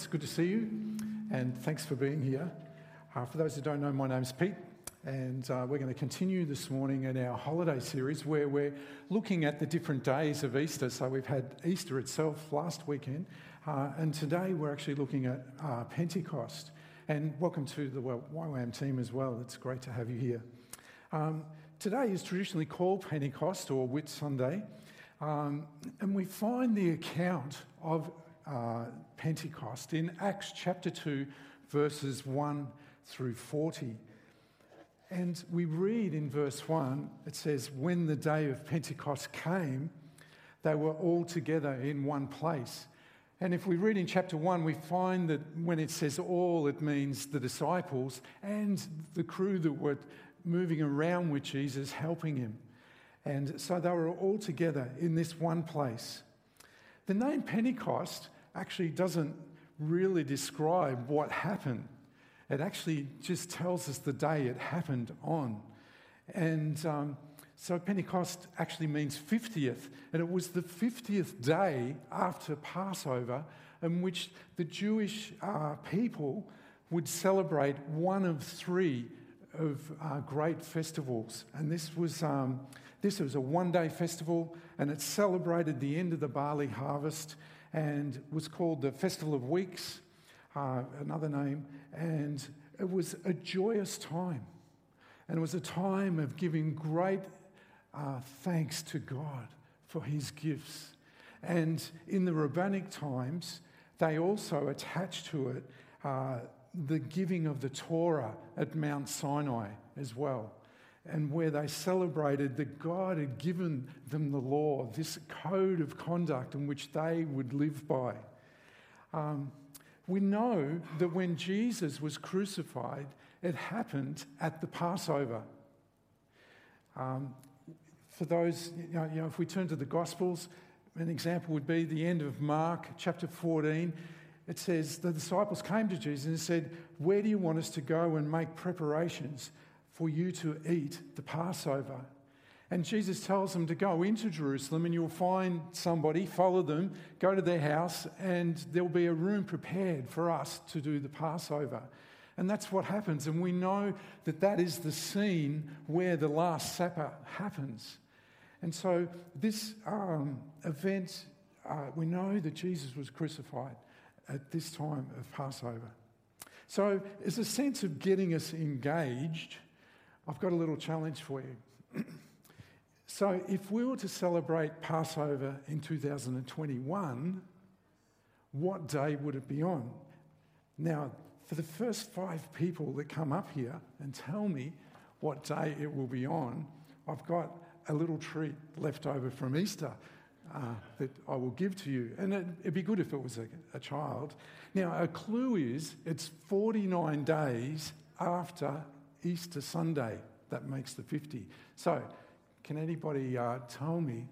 It's good to see you, and thanks for being here. For those who don't know, my name's Pete, and we're going to continue this morning in our holiday series where we're looking at the different days of Easter. So we've had Easter itself last weekend, and today we're actually looking at Pentecost. And welcome to the YWAM team as well. It's great to have you here. Today is traditionally called Pentecost or Whit Sunday, and we find the account of Pentecost in Acts chapter 2, verses 1 through 40. And we read in verse 1, it says, "When the day of Pentecost came, they were all together in one place." And if we read in chapter 1, we find that when it says all, it means the disciples and the crew that were moving around with Jesus, helping him. And so they were all together in this one place. The name Pentecost actually doesn't really describe what happened. It actually just tells us the day it happened on. And so Pentecost actually means 50th. And it was the 50th day after Passover in which the Jewish people would celebrate one of three of great festivals. And this was a one-day festival, and it celebrated the end of the barley harvest and was called the Festival of Weeks, another name, and it was a joyous time. And it was a time of giving great thanks to God for his gifts. And in the rabbinic times, they also attached to it the giving of the Torah at Mount Sinai as well, and where they celebrated that God had given them the law, this code of conduct in which they would live by. We know that when Jesus was crucified, it happened at the Passover. For those, you know, if we turn to the Gospels, an example would be the end of Mark chapter 14. It says, the disciples came to Jesus and said, "Where do you want us to go and make preparations for you to eat the Passover?" And Jesus tells them to go into Jerusalem and you'll find somebody, follow them, go to their house, and there'll be a room prepared for us to do the Passover. And that's what happens. And we know that that is the scene where the Last Supper happens. And so this event, we know that Jesus was crucified at this time of Passover. So it's a sense of getting us engaged. I've got a little challenge for you. So if we were to celebrate Passover in 2021, what day would it be on? Now, for the first five people that come up here and tell me what day it will be on, I've got a little treat left over from Easter that I will give to you. And it'd be good if it was a child. Now, a clue is it's 49 days after Easter Sunday. That makes the 50. So can anybody tell me,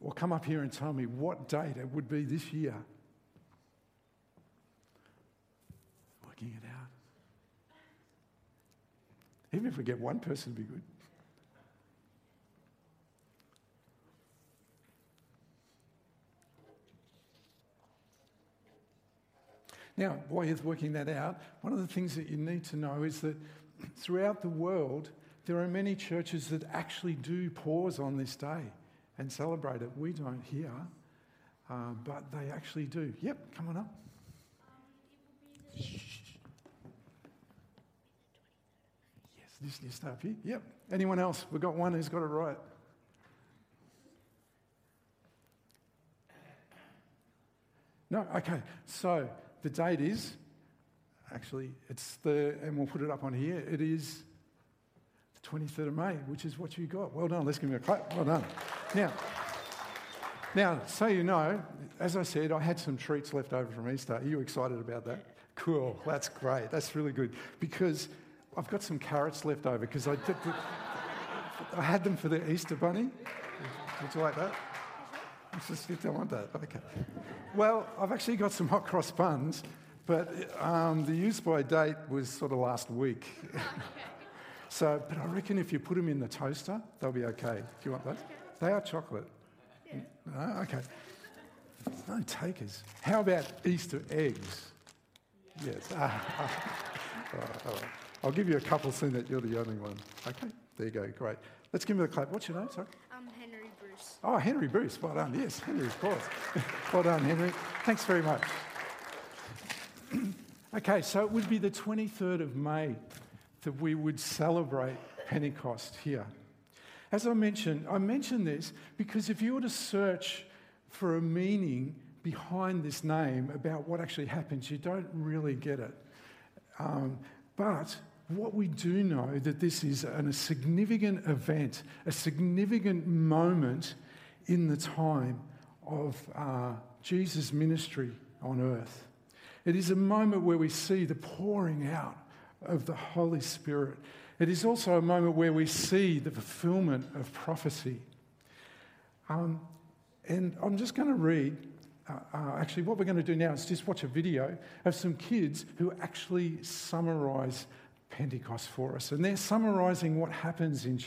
or come up here and tell me what date it would be this year? Working it out. Even if we get one person, it'd be good. Now, while you're working that out, one of the things that you need to know is that throughout the world, there are many churches that actually do pause on this day and celebrate it. We don't here, but they actually do. Yep, come on up. It will be the 23rd. Yes, this new stuff here. Yep. Anyone else? We've got one who's got it right. No? Okay. So the date is... Actually, and we'll put it up on here, it is the 23rd of May, which is what you got. Well done, let's give me a clap, well done. Now, so you know, as I said, I had some treats left over from Easter. Are you excited about that? Cool, that's great, that's really good. Because I've got some carrots left over, because I had them for the Easter bunny. Would you like that? You don't want that, okay. Well, I've actually got some hot cross buns, but the use-by date was sort of last week. So, but I reckon if you put them in the toaster, they'll be okay. Do you want those? They are chocolate. No? Okay. No takers. How about Easter eggs? Yes. All right. I'll give you a couple soon that you're the only one. Okay, there you go, great. Let's give him a clap. What's your name, sorry? I'm Henry Bruce. Oh, Henry Bruce, well done. Yes, Henry, of course. Well done, Henry. Thanks very much. Okay, so it would be the 23rd of May that we would celebrate Pentecost here. As I mentioned this because if you were to search for a meaning behind this name about what actually happens, you don't really get it. But what we do know that this is a significant event, a significant moment in the time of Jesus' ministry on earth. It is a moment where we see the pouring out of the Holy Spirit. It is also a moment where we see the fulfillment of prophecy. And I'm just going to read, actually what we're going to do now is just watch a video of some kids who actually summarise Pentecost for us. And they're summarising what happens in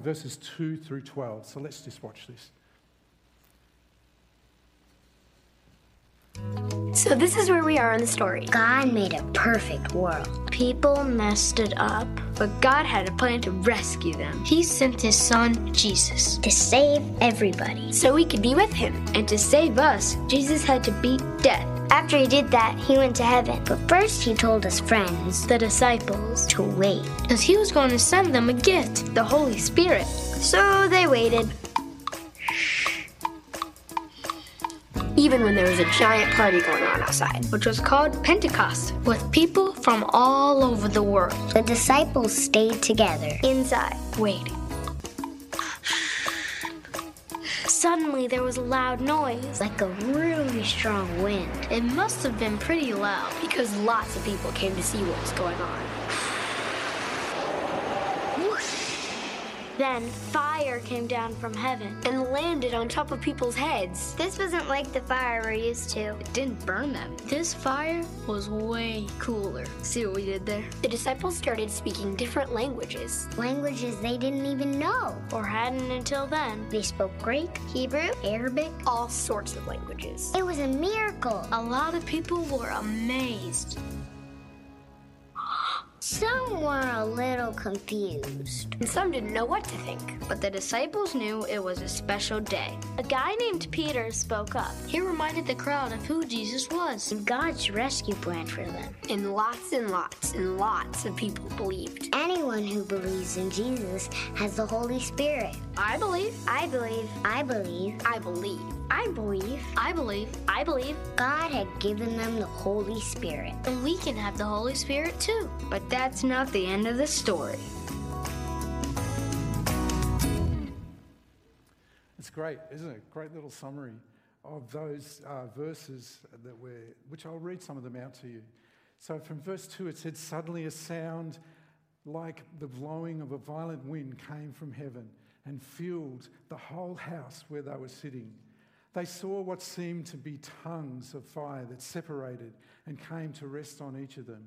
verses 2 through 12. So let's just watch this. So this is where we are in the story. God made a perfect world. People messed it up, but God had a plan to rescue them. He sent his son, Jesus, to save everybody so we could be with him. And to save us, Jesus had to beat death. After he did that, he went to heaven. But first he told his friends, the disciples, to wait, because he was going to send them a gift, the Holy Spirit. So they waited. Even when there was a giant party going on outside, which was called Pentecost, with people from all over the world. The disciples stayed together, inside, waiting. Suddenly there was a loud noise, like a really strong wind. It must have been pretty loud, because lots of people came to see what was going on. Then fire came down from heaven and landed on top of people's heads. This wasn't like the fire we're used to. It didn't burn them. This fire was way cooler. See what we did there? The disciples started speaking different languages. Languages they didn't even know. Or hadn't until then. They spoke Greek, Hebrew, Arabic, all sorts of languages. It was a miracle. A lot of people were amazed. Some were a little confused. And some didn't know what to think. But the disciples knew it was a special day. A guy named Peter spoke up. He reminded the crowd of who Jesus was. And God's rescue plan for them. And lots of people believed. Anyone who believes in Jesus has the Holy Spirit. I believe. I believe. I believe. I believe. I believe. I believe. I believe. God had given them the Holy Spirit. And we can have the Holy Spirit too. But that's not the end of the story. It's great, isn't it? Great little summary of those verses that which I'll read some of them out to you. So from verse 2 it said, "Suddenly a sound like the blowing of a violent wind came from heaven and filled the whole house where they were sitting. They saw what seemed to be tongues of fire that separated and came to rest on each of them.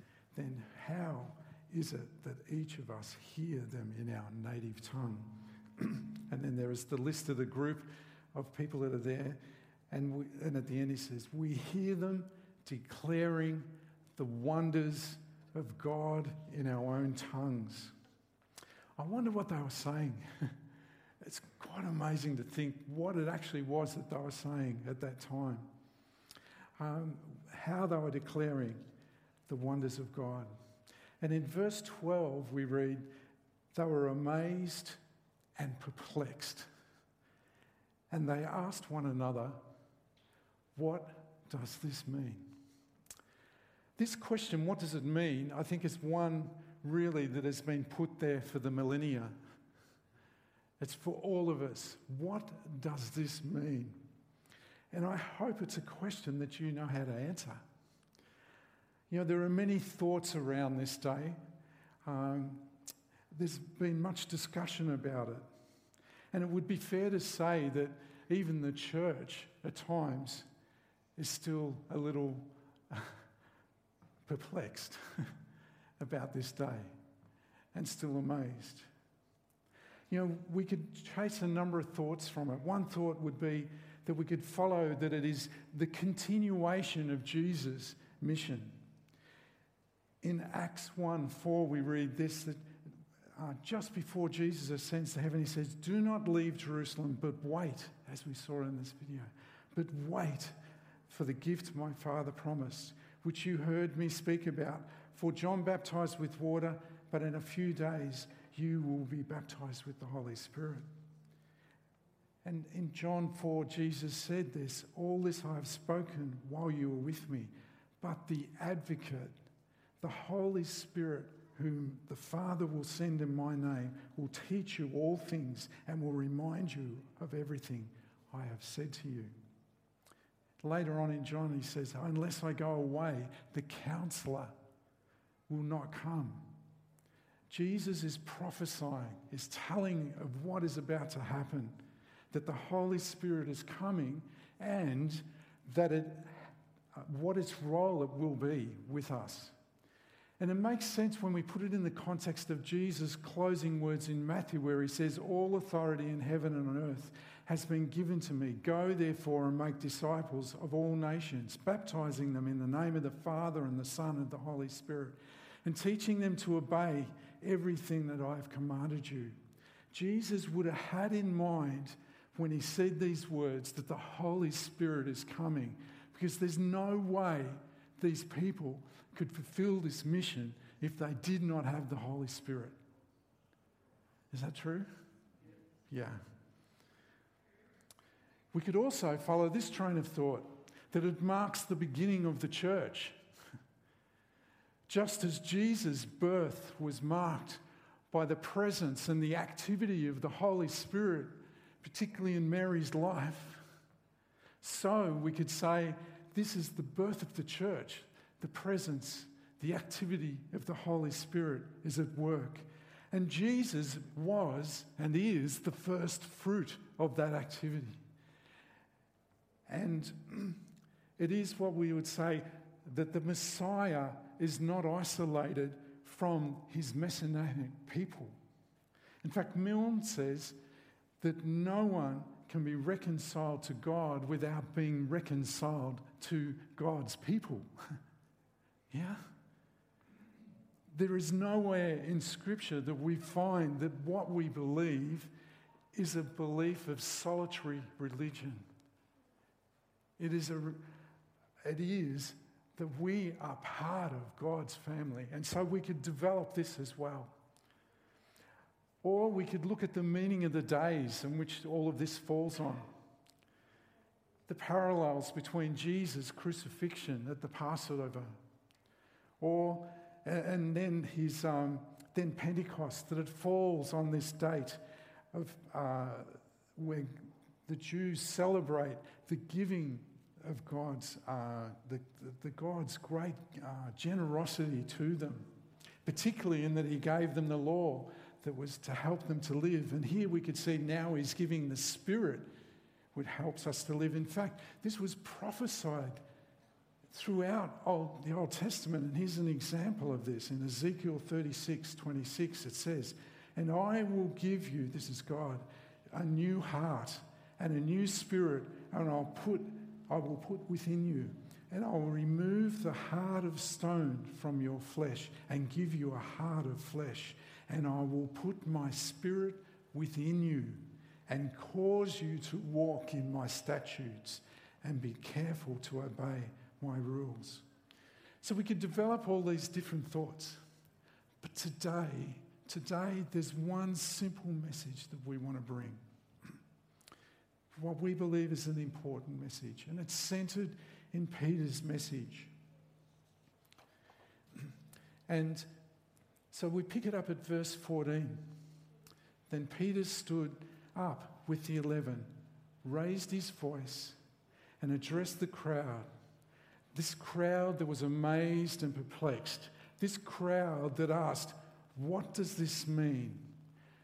Then how is it that each of us hear them in our native tongue?'" And then there is the list of the group of people that are there. And at the end he says, "We hear them declaring the wonders of God in our own tongues." I wonder what they were saying. It's quite amazing to think what it actually was that they were saying at that time. How they were declaring the wonders of God. And in verse 12 we read, "They were amazed and perplexed. And they asked one another, 'What does this mean?'" This question, what does it mean, I think is one really that has been put there for the millennia. It's for all of us. What does this mean? And I hope it's a question that you know how to answer. You know, there are many thoughts around this day. There's been much discussion about it. And it would be fair to say that even the church at times is still a little perplexed about this day and still amazed. You know, we could chase a number of thoughts from it. One thought would be that we could follow that it is the continuation of Jesus' mission. In Acts 1:4, we read this, that just before Jesus ascends to heaven, he says, "Do not leave Jerusalem, but wait," as we saw in this video, "but wait for the gift my Father promised, which you heard me speak about. For John baptized with water, but in a few days you will be baptized with the Holy Spirit." And in John 4, Jesus said this, "All this I have spoken while you were with me, but the Advocate, the Holy Spirit, whom the Father will send in my name, will teach you all things and will remind you of everything I have said to you." Later on in John, he says, "Unless I go away, the Counselor will not come." Jesus is prophesying, is telling of what is about to happen, that the Holy Spirit is coming and that what its role it will be with us. And it makes sense when we put it in the context of Jesus' closing words in Matthew, where he says, "All authority in heaven and on earth has been given to me. Go therefore and make disciples of all nations, baptizing them in the name of the Father and the Son and the Holy Spirit, and teaching them to obey everything that I have commanded you." Jesus would have had in mind when he said these words that the Holy Spirit is coming, because there's no way these people could fulfill this mission if they did not have the Holy Spirit. Is that true? Yeah. We could also follow this train of thought, that it marks the beginning of the church. Just as Jesus' birth was marked by the presence and the activity of the Holy Spirit, particularly in Mary's life, so we could say this is the birth of the church. The presence, the activity of the Holy Spirit is at work. And Jesus was and is the first fruit of that activity. And it is what we would say that the Messiah is not isolated from his Messianic people. In fact, Milne says that no one can be reconciled to God without being reconciled to God's people. Yeah? There is nowhere in Scripture that we find that what we believe is a belief of solitary religion. It is that we are part of God's family, and so we could develop this as well. Or we could look at the meaning of the days in which all of this falls on. The parallels between Jesus' crucifixion at the Passover, and then Pentecost, that it falls on this date of when the Jews celebrate the giving of God's God's great generosity to them, particularly in that He gave them the law that was to help them to live. And here we could see now He's giving the Spirit, which helps us to live. In fact, this was prophesied throughout the Old Testament, and here's an example of this. In Ezekiel 36:26, it says, "And I will give you," this is God, "a new heart and a new spirit, and I will put within you, and I will remove the heart of stone from your flesh and give you a heart of flesh, and I will put my spirit within you and cause you to walk in my statutes and be careful to obey my rules." So we could develop all these different thoughts. But today there's one simple message that we want to bring. What we believe is an important message, and it's centered in Peter's message. And so we pick it up at verse 14. "Then Peter stood up with the 11, raised his voice, and addressed the crowd. This crowd that was amazed and perplexed. This crowd that asked, what does this mean?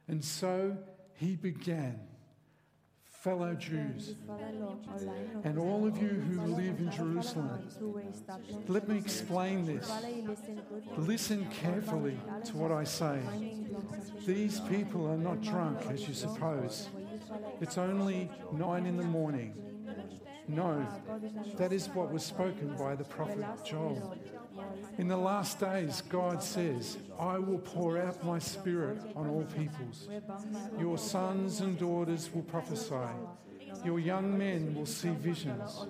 And so he began, fellow Jews, and all of you who live in Jerusalem, let me explain this. Listen carefully to what I say. These people are not drunk, as you suppose. It's only 9 a.m. No, that is what was spoken by the prophet Joel. In the last days, God says, I will pour out my spirit on all peoples. Your sons and daughters will prophesy. Your young men will see visions.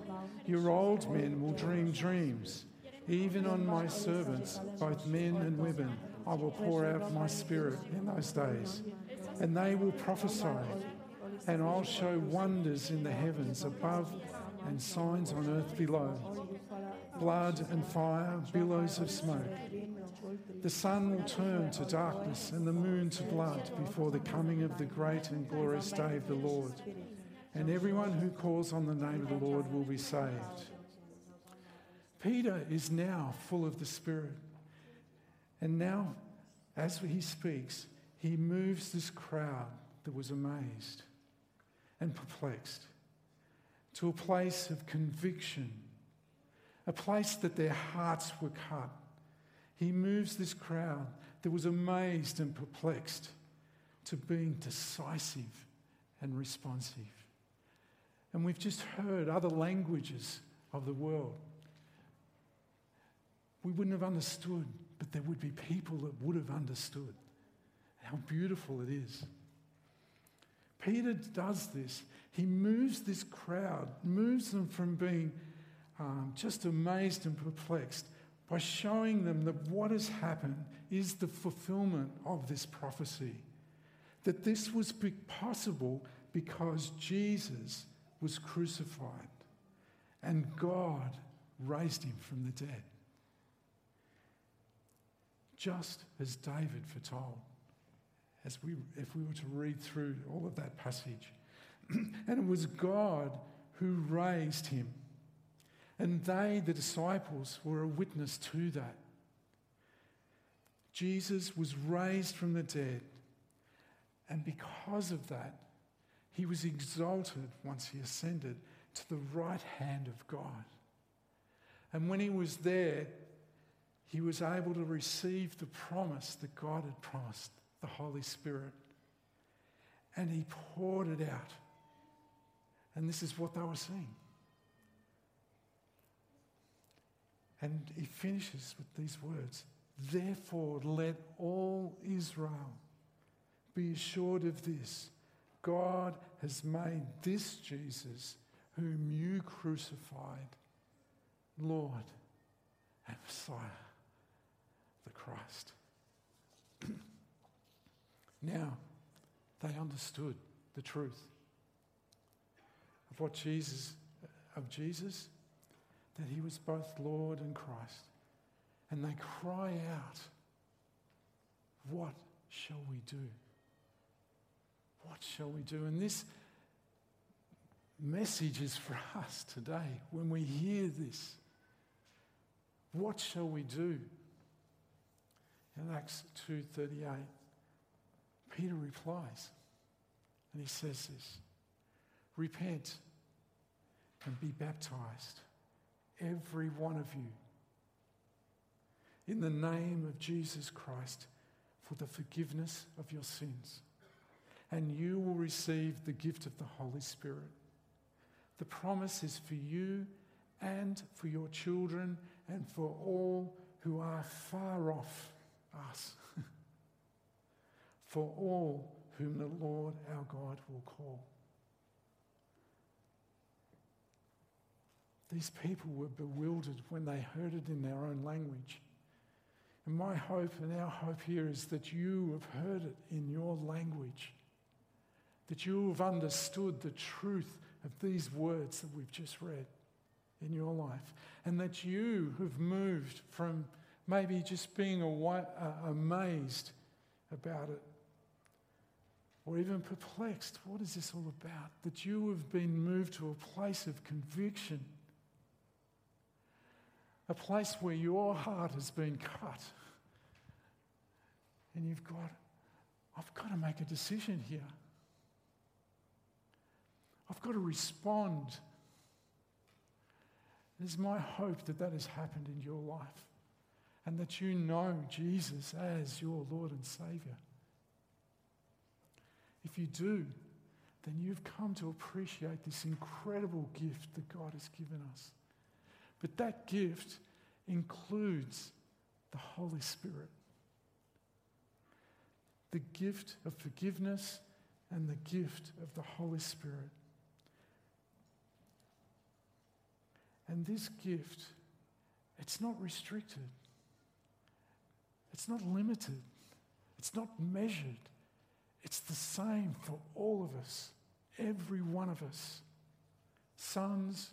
Your old men will dream dreams. Even on my servants, both men and women, I will pour out my spirit in those days. And they will prophesy. And I'll show wonders in the heavens above and signs on earth below. Blood and fire, billows of smoke. The sun will turn to darkness and the moon to blood before the coming of the great and glorious day of the Lord. And everyone who calls on the name of the Lord will be saved. Peter is now full of the Spirit. And now, as he speaks, he moves this crowd that was amazed and perplexed to a place of conviction, a place that their hearts were cut. He moves this crowd that was amazed and perplexed to being decisive and responsive. And we've just heard other languages of the world. We wouldn't have understood, but there would be people that would have understood. How beautiful it is. Peter does this. He moves this crowd, moves them from being just amazed and perplexed by showing them that what has happened is the fulfillment of this prophecy, that this was possible because Jesus was crucified and God raised him from the dead, just as David foretold, if we were to read through all of that passage. And it was God who raised him. And they, the disciples, were a witness to that. Jesus was raised from the dead. And because of that, he was exalted once he ascended to the right hand of God. And when he was there, he was able to receive the promise that God had promised, the Holy Spirit. And he poured it out. And this is what they were seeing. And he finishes with these words, therefore let all Israel be assured of this, God has made this Jesus, whom you crucified, Lord and Messiah, the Christ. Now, they understood the truth of what Jesus, that he was both Lord and Christ. And they cry out, what shall we do? What shall we do? And this message is for us today when we hear this. What shall we do? In Acts 2:38, Peter replies, and he says this, repent and be baptized, every one of you, in the name of Jesus Christ, for the forgiveness of your sins, and you will receive the gift of the Holy Spirit. The promise is for you and for your children and for all who are far off us, for all whom the Lord our God will call. These people were bewildered when they heard it in their own language. And my hope and our hope here is that you have heard it in your language, that you have understood the truth of these words that we've just read in your life, and that you have moved from maybe just being amazed about it, or even perplexed, what is this all about? That you have been moved to a place of conviction. a place where your heart has been cut. And you've got, I've got to make a decision here. I've got to respond. It is my hope that that has happened in your life and that you know Jesus as your Lord and Saviour. If you do, then you've come to appreciate this incredible gift that God has given us. But that gift includes the Holy Spirit. The gift of forgiveness and the gift of the Holy Spirit. And this gift, it's not restricted. It's not limited. It's not measured. It's the same for all of us, every one of us. Sons,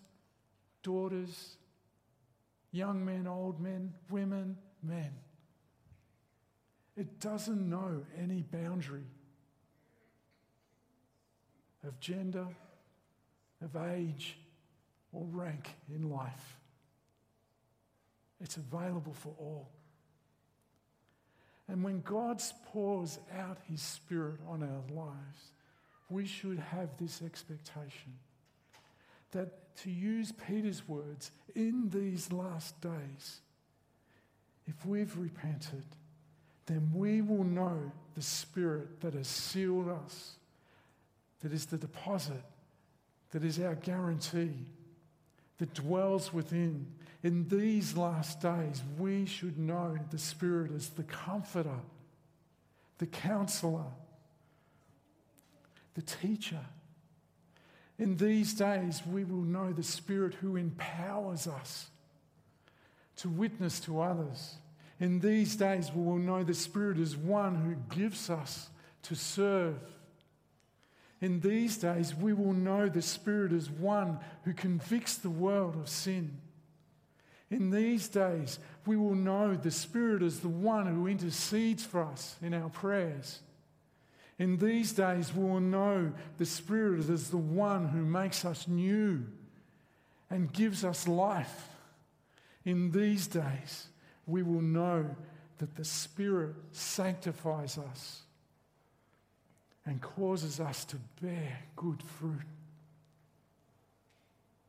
daughters, young men, old men, women, men. It doesn't know any boundary of gender, of age, or rank in life. It's available for all. And when God pours out his Spirit on our lives, we should have this expectation that, to use Peter's words, in these last days, if we've repented, then we will know the Spirit that has sealed us, that is the deposit, that is our guarantee, that dwells within. In these last days, we should know the Spirit as the comforter, the counselor, the teacher. In these days, we will know the Spirit who empowers us to witness to others. In these days, we will know the Spirit as one who gives us to serve. In these days, we will know the Spirit as one who convicts the world of sin. In these days, we will know the Spirit as the one who intercedes for us in our prayers. In these days, we will know the Spirit as the one who makes us new and gives us life. In these days, we will know that the Spirit sanctifies us and causes us to bear good fruit.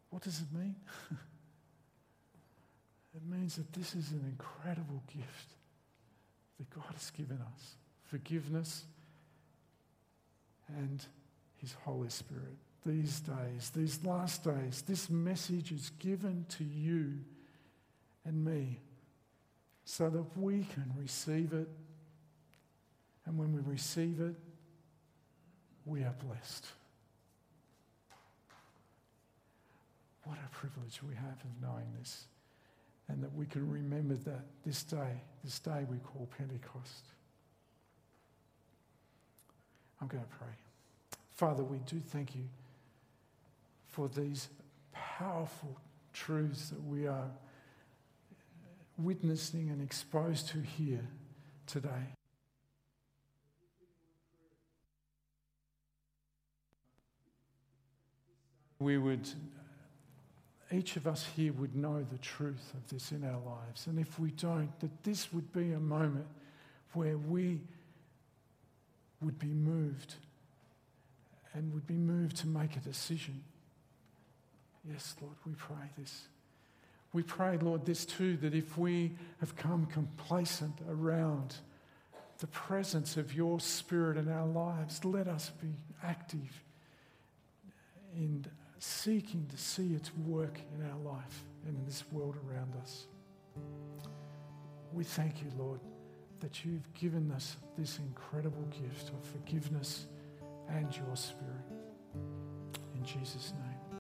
What does it mean? It means that this is an incredible gift that God has given us. Forgiveness and his Holy Spirit. These days, these last days, this message is given to you and me so that we can receive it. And when we receive it, we are blessed. What a privilege we have of knowing this, and that we can remember that this day we call Pentecost. I'm going to pray. Father, we do thank you for these powerful truths that we are witnessing and exposed to here today. We would, each of us here would know the truth of this in our lives. And if we don't, that this would be a moment where we would be moved and would be moved to make a decision. Yes, Lord, we pray this. We pray, Lord, this too, that if we have come complacent around the presence of your Spirit in our lives, let us be active in seeking to see its work in our life and in this world around us. We thank you, Lord, that you've given us this incredible gift of forgiveness and your Spirit. In Jesus' name.